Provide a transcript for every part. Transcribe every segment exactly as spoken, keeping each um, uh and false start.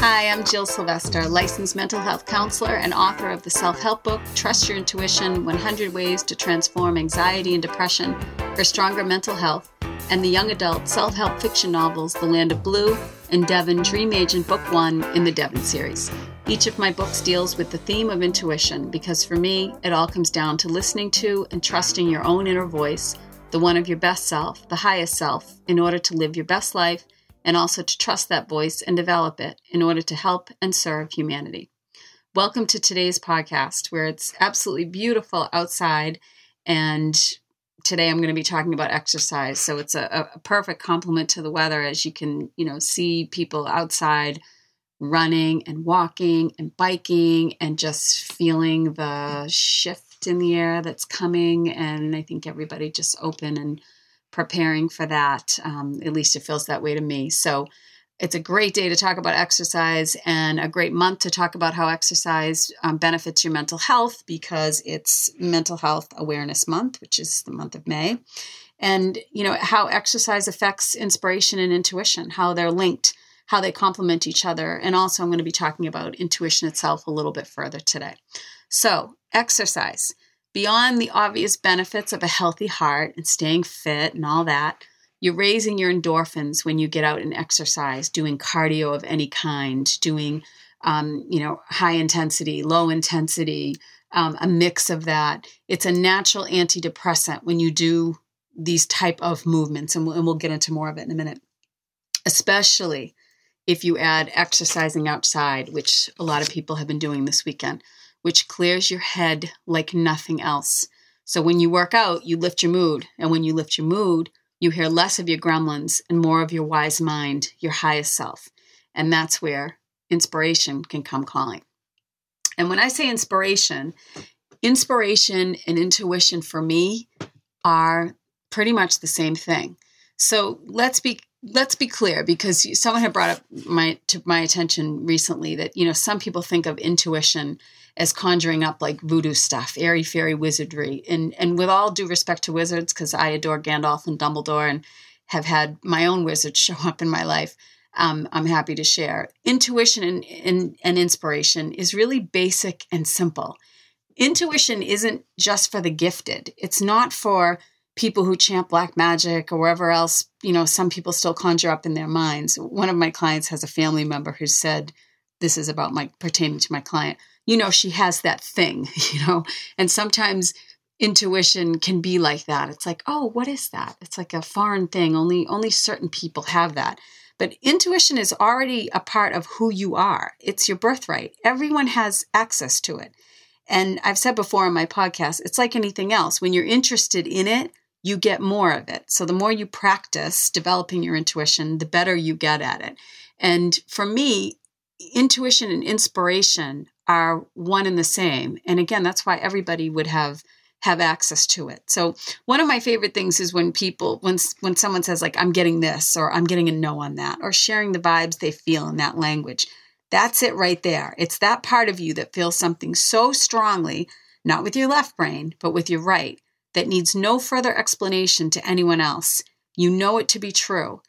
Hi, I'm Jill Sylvester, licensed mental health counselor and author of the self-help book, Trust Your Intuition, one hundred Ways to Transform Anxiety and Depression for Stronger Mental Health, and the young adult self-help fiction novels, The Land of Blue and Devon Dream Agent Book One in the Devon series. Each of my books deals with the theme of intuition because for me, it all comes down to listening to and trusting your own inner voice, the one of your best self, the highest self, in order to live your best life and also to trust that voice and develop it in order to help and serve humanity. Welcome to today's podcast, where it's absolutely beautiful outside, and today I'm going to be talking about exercise. So it's a, a perfect complement to the weather, as you can, you know, see people outside running and walking and biking and just feeling the shift in the air that's coming. And I think everybody just open and preparing for that. Um, at least it feels that way to me. So it's a great day to talk about exercise, and a great month to talk about how exercise um, benefits your mental health, because it's Mental Health Awareness Month, which is the month of May. And, you know, how exercise affects inspiration and intuition, how they're linked, how they complement each other. And also I'm going to be talking about intuition itself a little bit further today. So exercise. Beyond the obvious benefits of a healthy heart and staying fit and all that, you're raising your endorphins when you get out and exercise, doing cardio of any kind, doing, um, you know, high intensity, low intensity, um, a mix of that. It's a natural antidepressant when you do these type of movements, and we'll, and we'll get into more of it in a minute, especially if you add exercising outside, which a lot of people have been doing this weekend, which clears your head like nothing else. So when you work out, you lift your mood. And when you lift your mood, you hear less of your gremlins and more of your wise mind, your highest self. And that's where inspiration can come calling. And when I say inspiration, inspiration and intuition for me are pretty much the same thing. So let's be let's be clear, because someone had brought up my to my attention recently that, you know, some people think of intuition as conjuring up like voodoo stuff, airy-fairy wizardry. And and with all due respect to wizards, because I adore Gandalf and Dumbledore and have had my own wizards show up in my life, um, I'm happy to share. Intuition and, and, and inspiration is really basic and simple. Intuition isn't just for the gifted. It's not for people who chant black magic or wherever else, you know, some people still conjure up in their minds. One of my clients has a family member who said, this is about my pertaining to my client, you know, she has that thing, you know, and sometimes intuition can be like that. It's like, oh, what is that? It's like a foreign thing. Only, only certain people have that. But intuition is already a part of who you are. It's your birthright. Everyone has access to it. And I've said before on my podcast, it's like anything else. When you're interested in it, you get more of it. So the more you practice developing your intuition, the better you get at it. And for me, intuition and inspiration are one and the same. And again, that's why everybody would have have access to it. So one of my favorite things is when people, when, when someone says like, I'm getting this, or I'm getting a no on that, or sharing the vibes they feel in that language. That's it right there. It's that part of you that feels something so strongly, not with your left brain, but with your right, that needs no further explanation to anyone else. You know it to be true,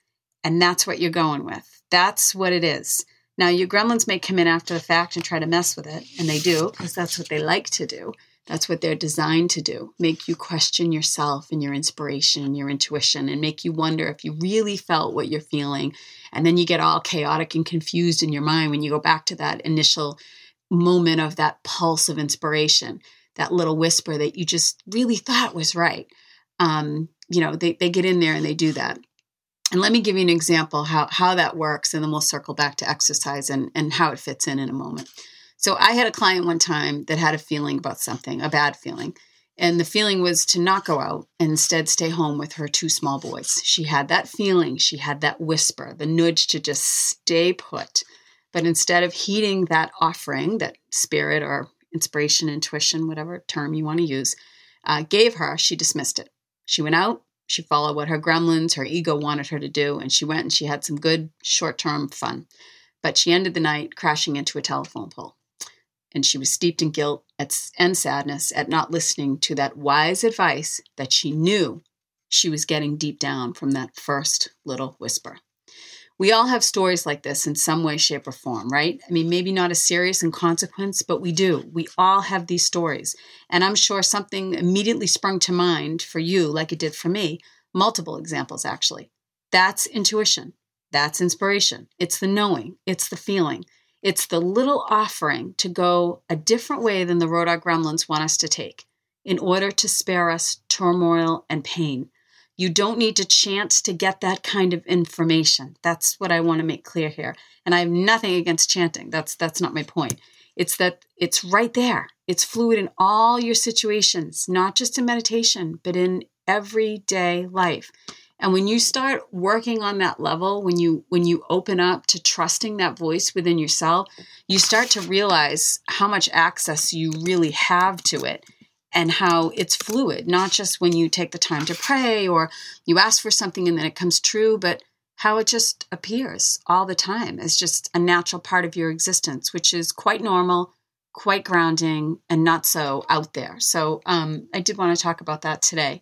and that's what you're going with. That's what it is. Now, your gremlins may come in after the fact and try to mess with it, and they do, because that's what they like to do. That's what they're designed to do, make you question yourself and your inspiration and your intuition, and make you wonder if you really felt what you're feeling. And then you get all chaotic and confused in your mind when you go back to that initial moment of that pulse of inspiration, that little whisper that you just really thought was right. Um, you know, they, they get in there and they do that. And let me give you an example how, how that works, and then we'll circle back to exercise and, and how it fits in in a moment. So I had a client one time that had a feeling about something, a bad feeling, and the feeling was to not go out and instead stay home with her two small boys. She had that feeling. She had that whisper, the nudge to just stay put. But instead of heeding that offering, that spirit or inspiration, intuition, whatever term you want to use, uh, gave her, she dismissed it. She went out. She followed what her gremlins, her ego wanted her to do, and she went and she had some good short-term fun. But she ended the night crashing into a telephone pole. And she was steeped in guilt and sadness at not listening to that wise advice that she knew she was getting deep down from that first little whisper. We all have stories like this in some way, shape, or form, right? I mean, maybe not as serious in consequence, but we do. We all have these stories. And I'm sure something immediately sprung to mind for you, like it did for me, multiple examples, actually. That's intuition. That's inspiration. It's the knowing. It's the feeling. It's the little offering to go a different way than the road our gremlins want us to take in order to spare us turmoil and pain. You don't need to chant to get that kind of information. That's what I want to make clear here. And I have nothing against chanting. That's that's not my point. It's that it's right there. It's fluid in all your situations, not just in meditation, but in everyday life. And when you start working on that level, when you when you open up to trusting that voice within yourself, you start to realize how much access you really have to it. And how it's fluid, not just when you take the time to pray or you ask for something and then it comes true, but how it just appears all the time as just a natural part of your existence, which is quite normal, quite grounding, and not so out there. So um, I did want to talk about that today.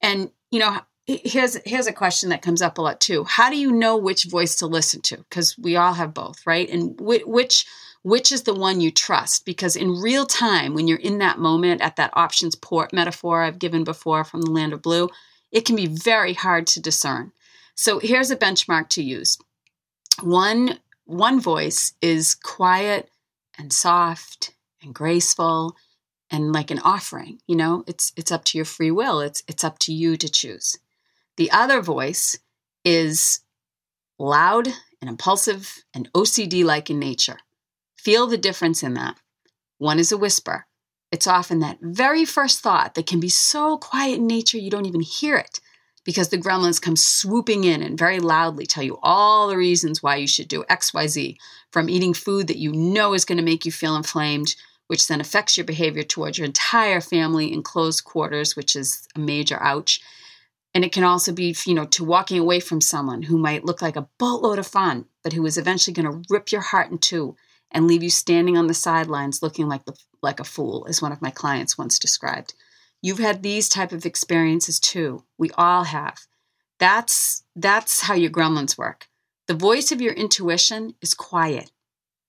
And, you know, here's here's a question that comes up a lot too. How do you know which voice to listen to? Because we all have both, right? And wh- which... Which is the one you trust? Because in real time, when you're in that moment at that options port metaphor I've given before from The Land of Blue, it can be very hard to discern. So here's a benchmark to use. One, one voice is quiet and soft and graceful and like an offering. You know, it's it's up to your free will. It's it's up to you to choose. The other voice is loud and impulsive and O C D-like in nature. Feel the difference in that. One is a whisper. It's often that very first thought that can be so quiet in nature you don't even hear it because the gremlins come swooping in and very loudly tell you all the reasons why you should do X, Y, Z, from eating food that you know is going to make you feel inflamed, which then affects your behavior towards your entire family in close quarters, which is a major ouch. And it can also be, you know, to walking away from someone who might look like a boatload of fun, but who is eventually going to rip your heart in two and leave you standing on the sidelines looking like the, like a fool, as one of my clients once described. You've had these type of experiences too. We all have. That's, that's how your gremlins work. The voice of your intuition is quiet.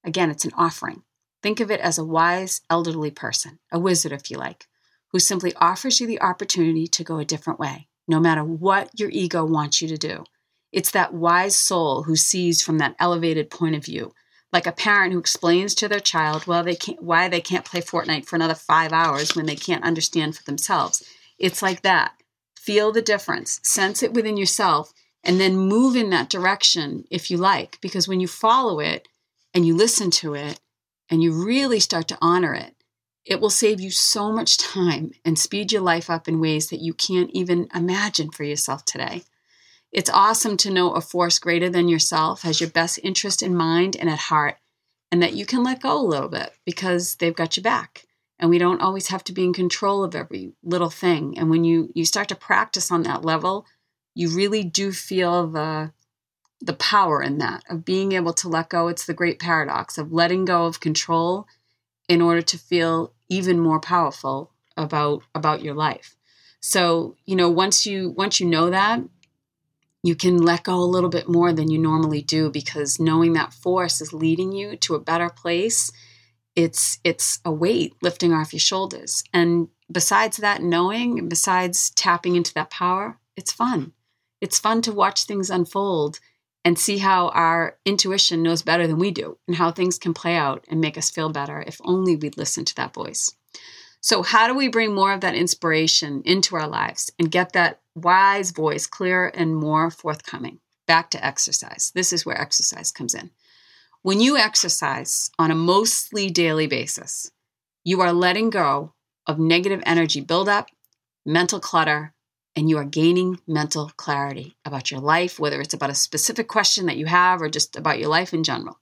Again, it's an offering. Think of it as a wise elderly person, a wizard if you like, who simply offers you the opportunity to go a different way, no matter what your ego wants you to do. It's that wise soul who sees from that elevated point of view, like a parent who explains to their child well, they can't, why they can't play Fortnite for another five hours when they can't understand for themselves. It's like that. Feel the difference. Sense it within yourself, and then move in that direction if you like. Because when you follow it and you listen to it and you really start to honor it, it will save you so much time and speed your life up in ways that you can't even imagine for yourself today. It's awesome to know a force greater than yourself has your best interest in mind and at heart, and that you can let go a little bit because they've got your back. And we don't always have to be in control of every little thing. And when you, you start to practice on that level, you really do feel the, the power in that, of being able to let go. It's the great paradox of letting go of control in order to feel even more powerful about, about your life. So, you know, once you once you know that, you can let go a little bit more than you normally do, because knowing that force is leading you to a better place, it's it's a weight lifting off your shoulders. And besides that knowing, besides tapping into that power, it's fun. It's fun to watch things unfold and see how our intuition knows better than we do and how things can play out and make us feel better if only we'd listen to that voice. So how do we bring more of that inspiration into our lives and get that wise voice clearer and more forthcoming? Back to exercise. This is where exercise comes in. When you exercise on a mostly daily basis, you are letting go of negative energy buildup, mental clutter, and you are gaining mental clarity about your life, whether it's about a specific question that you have or just about your life in general.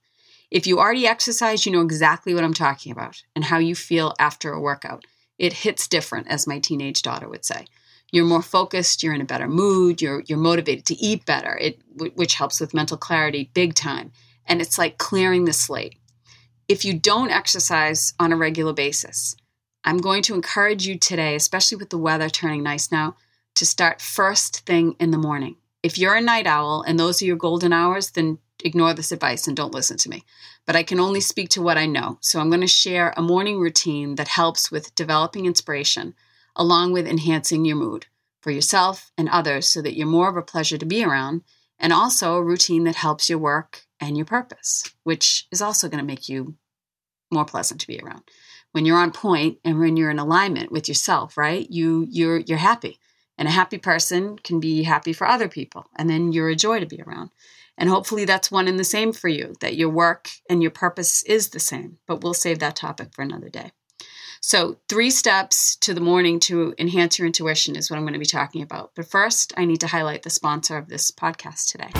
If you already exercise, you know exactly what I'm talking about and how you feel after a workout. It hits different, as my teenage daughter would say. You're more focused, you're in a better mood, you're you're motivated to eat better, it which helps with mental clarity big time. And it's like clearing the slate. If you don't exercise on a regular basis, I'm going to encourage you today, especially with the weather turning nice now, to start first thing in the morning. If you're a night owl and those are your golden hours, then ignore this advice and don't listen to me. But I can only speak to what I know. So I'm going to share a morning routine that helps with developing inspiration, along with enhancing your mood for yourself and others so that you're more of a pleasure to be around, and also a routine that helps your work and your purpose, which is also going to make you more pleasant to be around. When you're on point and when you're in alignment with yourself, right, you, you're, you're happy. And a happy person can be happy for other people. And then you're a joy to be around. And hopefully that's one and the same for you, that your work and your purpose is the same. But we'll save that topic for another day. So three steps to the morning to enhance your intuition is what I'm going to be talking about. But first, I need to highlight the sponsor of this podcast today.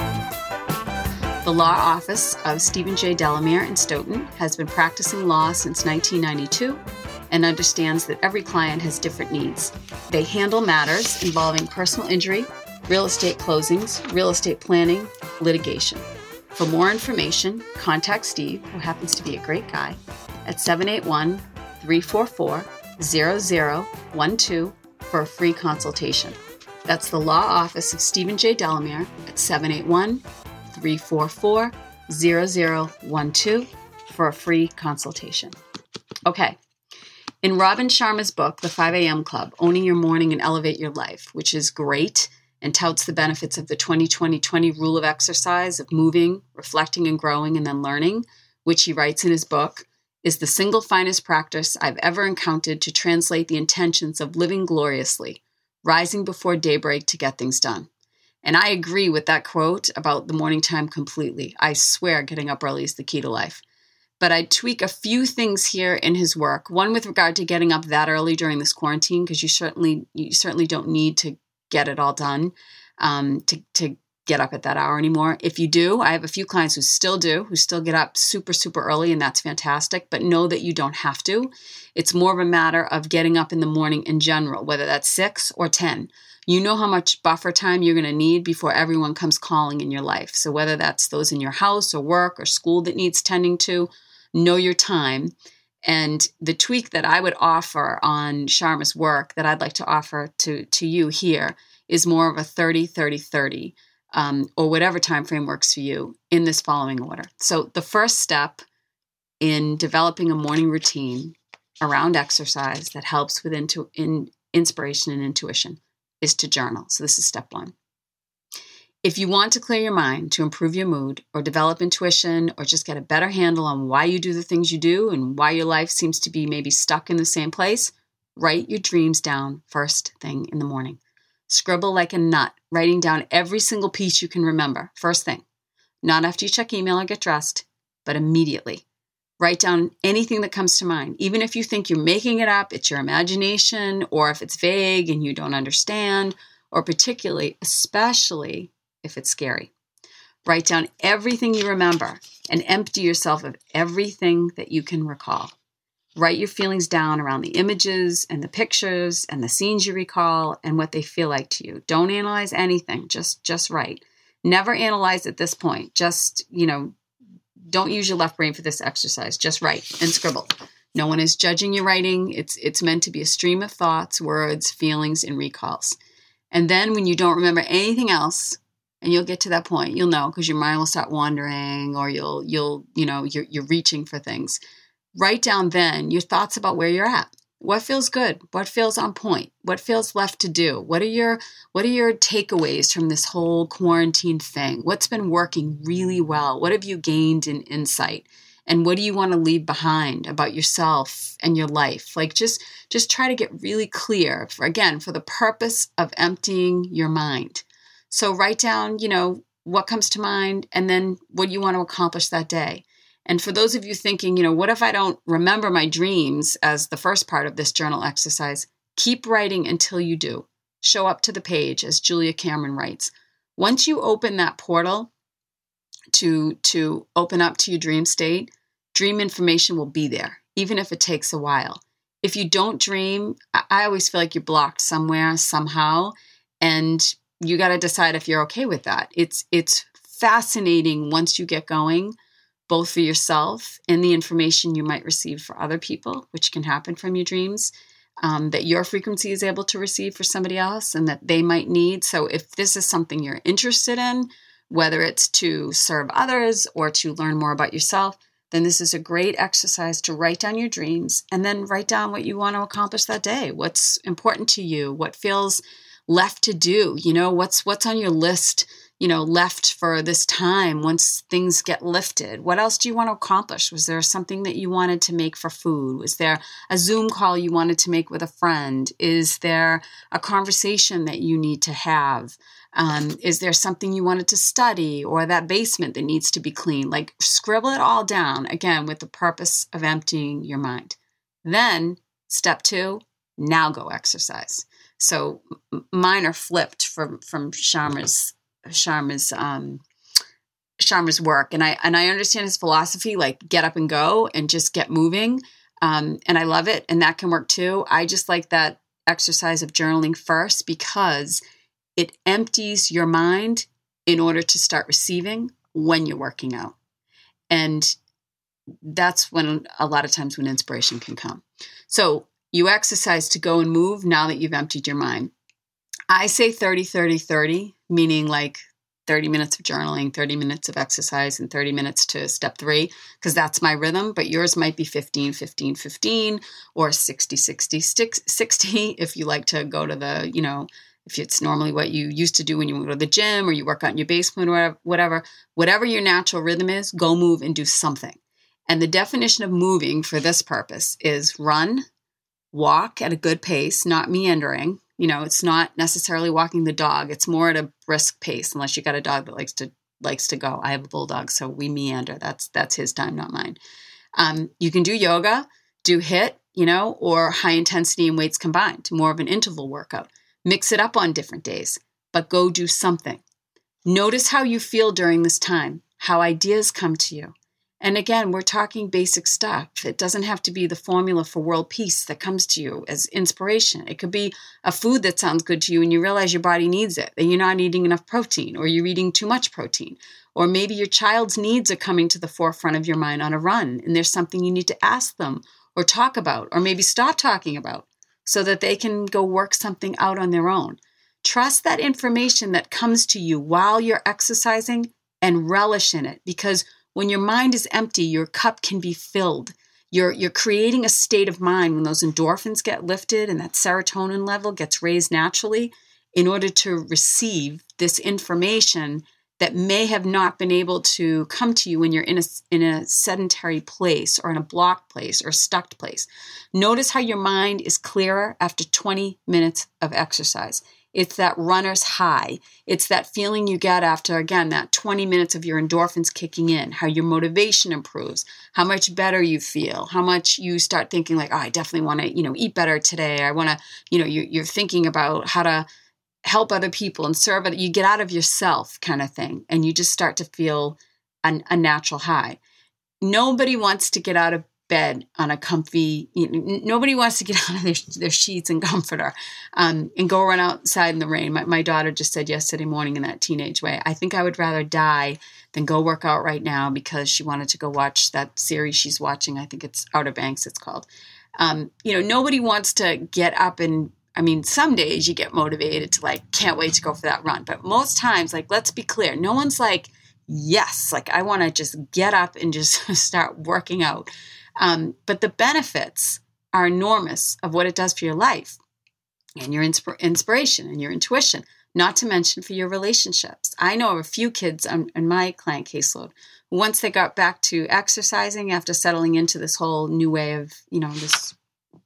The Law Office of Stephen J. Delamere in Stoughton has been practicing law since nineteen ninety-two and understands that every client has different needs. They handle matters involving personal injury, real estate closings, real estate planning, litigation. For more information, contact Steve, who happens to be a great guy, at seven eight one, three four four, zero zero one two for a free consultation. That's the Law Office of Stephen J. Delamere at seven eight one, three four four, zero zero one two for a free consultation. Okay, in Robin Sharma's book, The five a.m. Club, Owning Your Morning and Elevate Your Life, which is great and touts the benefits of the twenty twenty twenty rule of exercise of moving, reflecting, and growing, and then learning, which he writes in his book, is the single finest practice I've ever encountered to translate the intentions of living gloriously, rising before daybreak to get things done. And I agree with that quote about the morning time completely. I swear getting up early is the key to life. But I tweak a few things here in his work. One with regard to getting up that early during this quarantine, because you certainly you certainly don't need to get it all done um, to, to get up at that hour anymore. If you do, I have a few clients who still do, who still get up super, super early, and that's fantastic. But know that you don't have to. It's more of a matter of getting up in the morning in general, whether that's six or ten. You know how much buffer time you're going to need before everyone comes calling in your life. So whether that's those in your house or work or school that needs tending to, know your time. And the tweak that I would offer on Sharma's work that I'd like to offer to, to you here is more of a thirty, thirty, thirty, um, or whatever time frame works for you in this following order. So the first step in developing a morning routine around exercise that helps with intu- in inspiration and intuition is to journal. So this is step one. If you want to clear your mind, to improve your mood, or develop intuition, or just get a better handle on why you do the things you do and why your life seems to be maybe stuck in the same place, write your dreams down first thing in the morning. Scribble like a nut, writing down every single piece you can remember first thing. Not after you check email or get dressed, but immediately. Write down anything that comes to mind, even if you think you're making it up, it's your imagination, or if it's vague and you don't understand, or particularly, especially if it's scary. Write down everything you remember and empty yourself of everything that you can recall. Write your feelings down around the images and the pictures and the scenes you recall and what they feel like to you. Don't analyze anything, just, just write. Never analyze at this point, just, you know, don't use your left brain for this exercise. Just write and scribble. No one is judging your writing. It's it's meant to be a stream of thoughts, words, feelings, and recalls. And then when you don't remember anything else, and you'll get to that point, you'll know because your mind will start wandering, or you'll you'll you know you're you're reaching for things. Write down then your thoughts about where you're at. What feels good? What feels on point? What feels left to do? What are your what are your takeaways from this whole quarantine thing? What's been working really well? What have you gained in insight? And what do you want to leave behind about yourself and your life? Like just, just try to get really clear, for, again, for the purpose of emptying your mind. So write down, you know, what comes to mind and then what you want to accomplish that day. And for those of you thinking, you know, what if I don't remember my dreams as the first part of this journal exercise, keep writing until you do. Show up to the page, as Julia Cameron writes. Once you open that portal to, to open up to your dream state, dream information will be there, even if it takes a while. If you don't dream, I always feel like you're blocked somewhere, somehow, and you got to decide if you're okay with that. It's, it's fascinating once you get going, both for yourself and the information you might receive for other people, which can happen from your dreams, um, that your frequency is able to receive for somebody else and that they might need. So if this is something you're interested in, whether it's to serve others or to learn more about yourself, then this is a great exercise to write down your dreams and then write down what you want to accomplish that day, what's important to you, what feels left to do, you know, what's what's on your list, you know, left for this time once things get lifted. What else do you want to accomplish? Was there something that you wanted to make for food? Was there a Zoom call you wanted to make with a friend? Is there a conversation that you need to have? Um, is there something you wanted to study or that basement that needs to be cleaned? Like scribble it all down, again, with the purpose of emptying your mind. Then step two, now go exercise. So mine are flipped from, from Sharma's Sharma's um, Sharma's work, and I and I understand his philosophy, like get up and go and just get moving, um, and I love it, and that can work too. I just like that exercise of journaling first because it empties your mind in order to start receiving when you're working out, and that's when a lot of times when inspiration can come. So you exercise to go and move now that you've emptied your mind. I say thirty, thirty, thirty, meaning like thirty minutes of journaling, thirty minutes of exercise, and thirty minutes to step three, because that's my rhythm. But yours might be fifteen, fifteen, fifteen, or sixty, sixty, sixty, if you like to go to the, you know, if it's normally what you used to do when you go to the gym or you work out in your basement or whatever, whatever your natural rhythm is, go move and do something. And the definition of moving for this purpose is run, walk at a good pace, not meandering. You know, it's not necessarily walking the dog. It's more at a brisk pace, unless you got a dog that likes to likes to go. I have a bulldog, so we meander. That's that's his time, not mine. Um, you can do yoga, do HIIT, you know, or high intensity and weights combined, more of an interval workout. Mix it up on different days, but go do something. Notice how you feel during this time, how ideas come to you. And again, we're talking basic stuff. It doesn't have to be the formula for world peace that comes to you as inspiration. It could be a food that sounds good to you and you realize your body needs it, and you're not eating enough protein, or you're eating too much protein. Or maybe your child's needs are coming to the forefront of your mind on a run, and there's something you need to ask them or talk about, or maybe stop talking about, so that they can go work something out on their own. Trust that information that comes to you while you're exercising and relish in it, because when your mind is empty, your cup can be filled. You're, you're creating a state of mind when those endorphins get lifted and that serotonin level gets raised naturally in order to receive this information that may have not been able to come to you when you're in a, in a sedentary place or in a blocked place or stuck place. Notice how your mind is clearer after twenty minutes of exercise. It's that runner's high. It's that feeling you get after, again, that twenty minutes of your endorphins kicking in, how your motivation improves, how much better you feel, how much you start thinking like, oh, I definitely want to, you know, eat better today. I want to, you know, you're, you're thinking about how to help other people and serve it. You get out of yourself kind of thing, and you just start to feel an, a natural high. Nobody wants to get out of bed on a comfy, you know, nobody wants to get out of their, their sheets and comforter um, and go run outside in the rain. My, my daughter just said yesterday morning in that teenage way, I think I would rather die than go work out right now, because she wanted to go watch that series she's watching. I think it's Outer Banks it's called. Um, you know, nobody wants to get up and, I mean, some days you get motivated to like, can't wait to go for that run. But most times, like, let's be clear. No one's like, yes, like I want to just get up and just start working out. Um, but the benefits are enormous of what it does for your life and your insp- inspiration and your intuition, not to mention for your relationships. I know of a few kids on, in my client caseload, once they got back to exercising after settling into this whole new way of, you know, this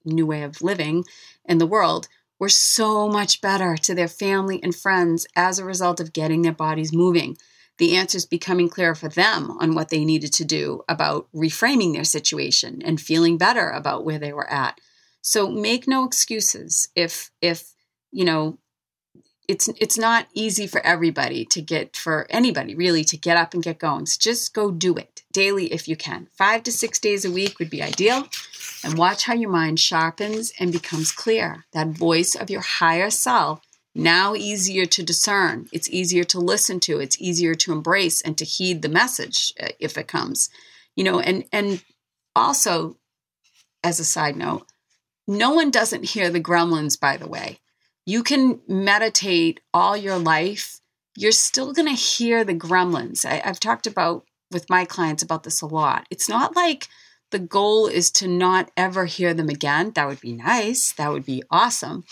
new way of living in the world, were so much better to their family and friends as a result of getting their bodies moving. The answers becoming clearer for them on what they needed to do about reframing their situation and feeling better about where they were at. So make no excuses. If, if, you know, it's, it's not easy for everybody to get, for anybody really to get up and get going. So just go do it daily if you can. Five to six days a week would be ideal, and watch how your mind sharpens and becomes clear. That voice of your higher self, now easier to discern. It's easier to listen to. It's easier to embrace and to heed the message if it comes, you know, and, and also as a side note, no one doesn't hear the gremlins, by the way. You can meditate all your life you're still going to hear the gremlins. I, I've talked about with my clients about this a lot. It's not like the goal is to not ever hear them again. That would be nice. That would be awesome.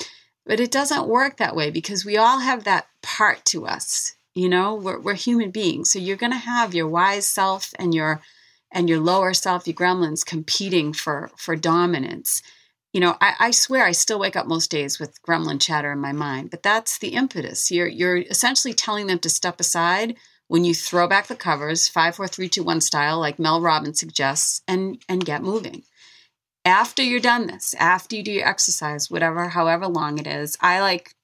But it doesn't work that way because we all have that part to us. You know, we're, we're human beings. So you're going to have your wise self and your and your lower self, your gremlins, competing for, for dominance. You know, I, I swear I still wake up most days with gremlin chatter in my mind, but that's the impetus. You're you're essentially telling them to step aside when you throw back the covers, five, four, three, two, one style, like Mel Robbins suggests, and and get moving. After you're done this, after you do your exercise, whatever, however long it is, I like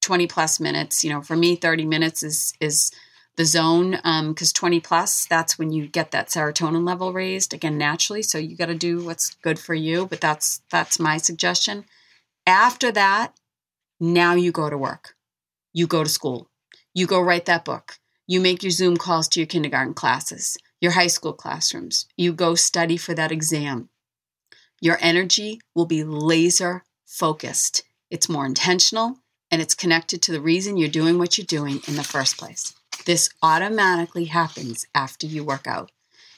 twenty plus minutes. You know, for me, thirty minutes is is the zone, um, because twenty plus, that's when you get that serotonin level raised again naturally. So you got to do what's good for you, but that's that's my suggestion. After that, now you go to work, you go to school, you go write that book. You make your Zoom calls to your kindergarten classes, your high school classrooms. You go study for that exam. Your energy will be laser focused. It's more intentional, and it's connected to the reason you're doing what you're doing in the first place. This automatically happens after you work out.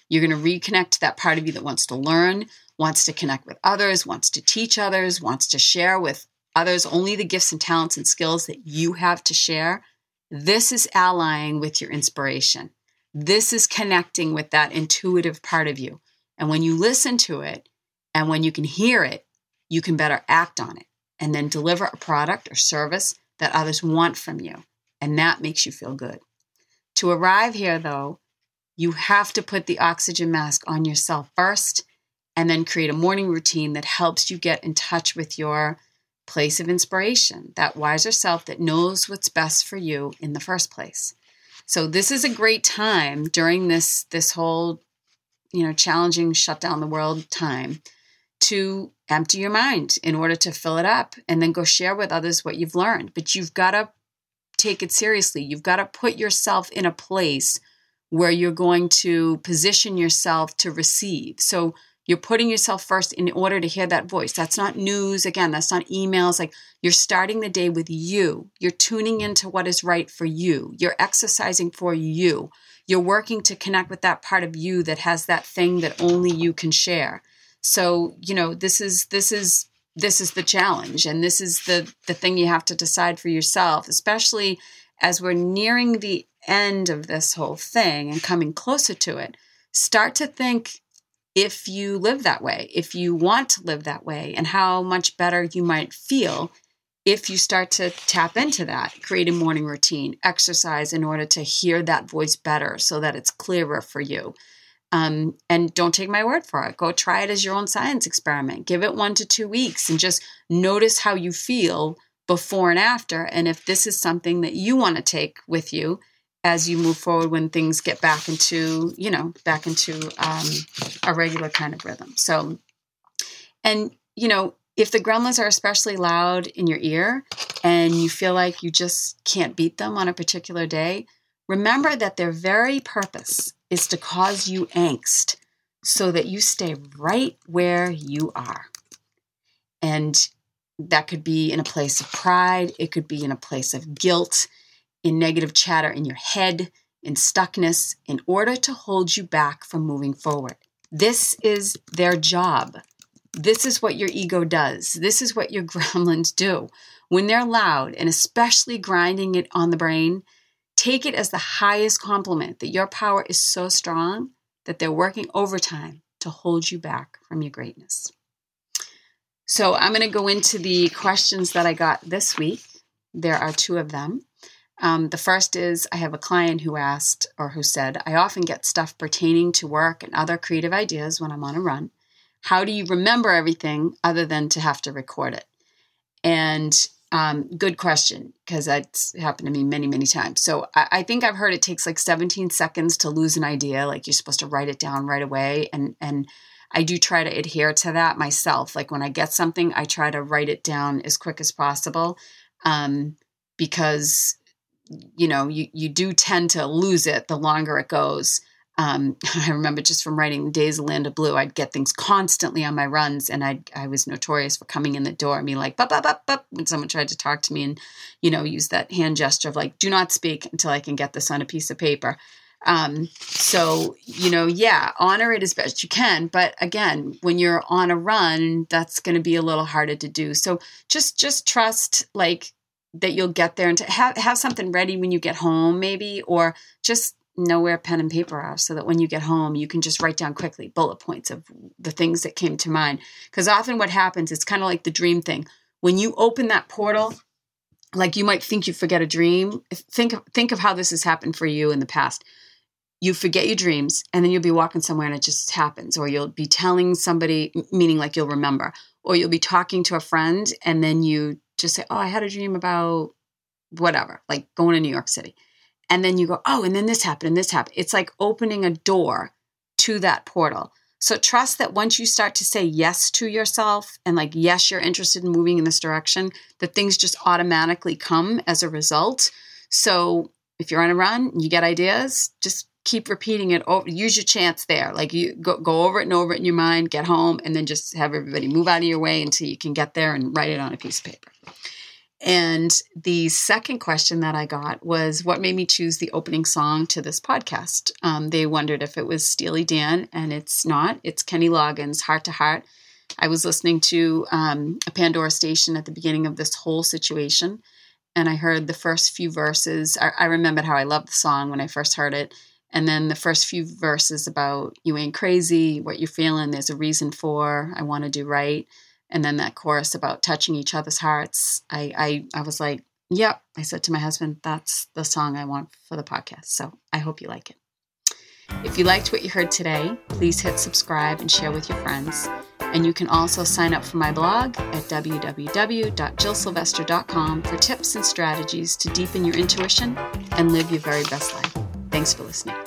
You're going to reconnect to that part of you that wants to learn, wants to connect with others, wants to teach others, wants to share with others only the gifts and talents and skills that you have to share. This is allying with your inspiration. This is connecting with that intuitive part of you. And when you listen to it, and when you can hear it, you can better act on it and then deliver a product or service that others want from you. And that makes you feel good. To arrive here, though, you have to put the oxygen mask on yourself first and then create a morning routine that helps you get in touch with your place of inspiration, that wiser self that knows what's best for you in the first place. So this is a great time during this, this whole, you know, challenging shut down the world time to empty your mind in order to fill it up and then go share with others what you've learned. But you've got to take it seriously. You've got to put yourself in a place where you're going to position yourself to receive. So you're putting yourself first in order to hear that voice. That's not news. Again, that's not emails. Like, you're starting the day with you. You're tuning into what is right for you. You're exercising for you. You're working to connect with that part of you that has that thing that only you can share. So, you know, this is this is this is the challenge, and this is the the thing you have to decide for yourself, especially as we're nearing the end of this whole thing and coming closer to it. Start to think, if you live that way, if you want to live that way, and how much better you might feel if you start to tap into that, create a morning routine, exercise in order to hear that voice better so that it's clearer for you. Um, and don't take my word for it. Go try it as your own science experiment. Give it one to two weeks and just notice how you feel before and after. And if this is something that you want to take with you as you move forward when things get back into, you know, back into um, a regular kind of rhythm. So, and, you know, if the gremlins are especially loud in your ear and you feel like you just can't beat them on a particular day, remember that their very purpose is to cause you angst so that you stay right where you are. And that could be in a place of pride. It could be in a place of guilt, in negative chatter in your head, in stuckness, in order to hold you back from moving forward. This is their job. This is what your ego does. This is what your gremlins do. When they're loud, and especially grinding it on the brain, take it as the highest compliment that your power is so strong that they're working overtime to hold you back from your greatness. So I'm going to go into the questions that I got this week. There are two of them. Um, the first is, I have a client who asked, or who said, I often get stuff pertaining to work and other creative ideas when I'm on a run. How do you remember everything other than to have to record it? And um, good question, because that's happened to me many, many times. So I, I think I've heard it takes like seventeen seconds to lose an idea. Like, you're supposed to write it down right away. And, and I do try to adhere to that myself. Like, when I get something, I try to write it down as quick as possible, um, because... you know, you, you do tend to lose it the longer it goes. Um, I remember just from writing Days of Land of Blue, I'd get things constantly on my runs, and I I was notorious for coming in the door and being like, bup, bup, bup, bup, when someone tried to talk to me and, you know, use that hand gesture of like, do not speak until I can get this on a piece of paper. Um, so, you know, yeah, honor it as best you can. But again, when you're on a run, that's going to be a little harder to do. So just, just trust like that you'll get there, and to have, have something ready when you get home maybe, or just know where pen and paper are so that when you get home, you can just write down quickly bullet points of the things that came to mind. Because often what happens, it's kind of like the dream thing. When you open that portal, like you might think you forget a dream. Think, think of how this has happened for you in the past. You forget your dreams, and then you'll be walking somewhere and it just happens. Or you'll be telling somebody, meaning like you'll remember, or you'll be talking to a friend and then you just say, oh, I had a dream about whatever, like going to New York City. And then you go, oh, and then this happened and this happened. It's like opening a door to that portal. So trust that once you start to say yes to yourself and like, yes, you're interested in moving in this direction, that things just automatically come as a result. So if you're on a run, you get ideas, just keep repeating it. Use your chance there. Like you go, go over it and over it in your mind, get home, and then just have everybody move out of your way until you can get there and write it on a piece of paper. And the second question that I got was, what made me choose the opening song to this podcast? Um, they wondered if it was Steely Dan, and it's not. It's Kenny Loggins, Heart to Heart. I was listening to um, a Pandora station at the beginning of this whole situation, and I heard the first few verses. I, I remembered how I loved the song when I first heard it. And then the first few verses about you ain't crazy, what you're feeling, there's a reason for, I want to do right. And then that chorus about touching each other's hearts. I I, I was like, yep. I said to my husband, that's the song I want for the podcast. So I hope you like it. If you liked what you heard today, please hit subscribe and share with your friends. And you can also sign up for my blog at w w w dot jill sylvester dot com for tips and strategies to deepen your intuition and live your very best life. Thanks for listening.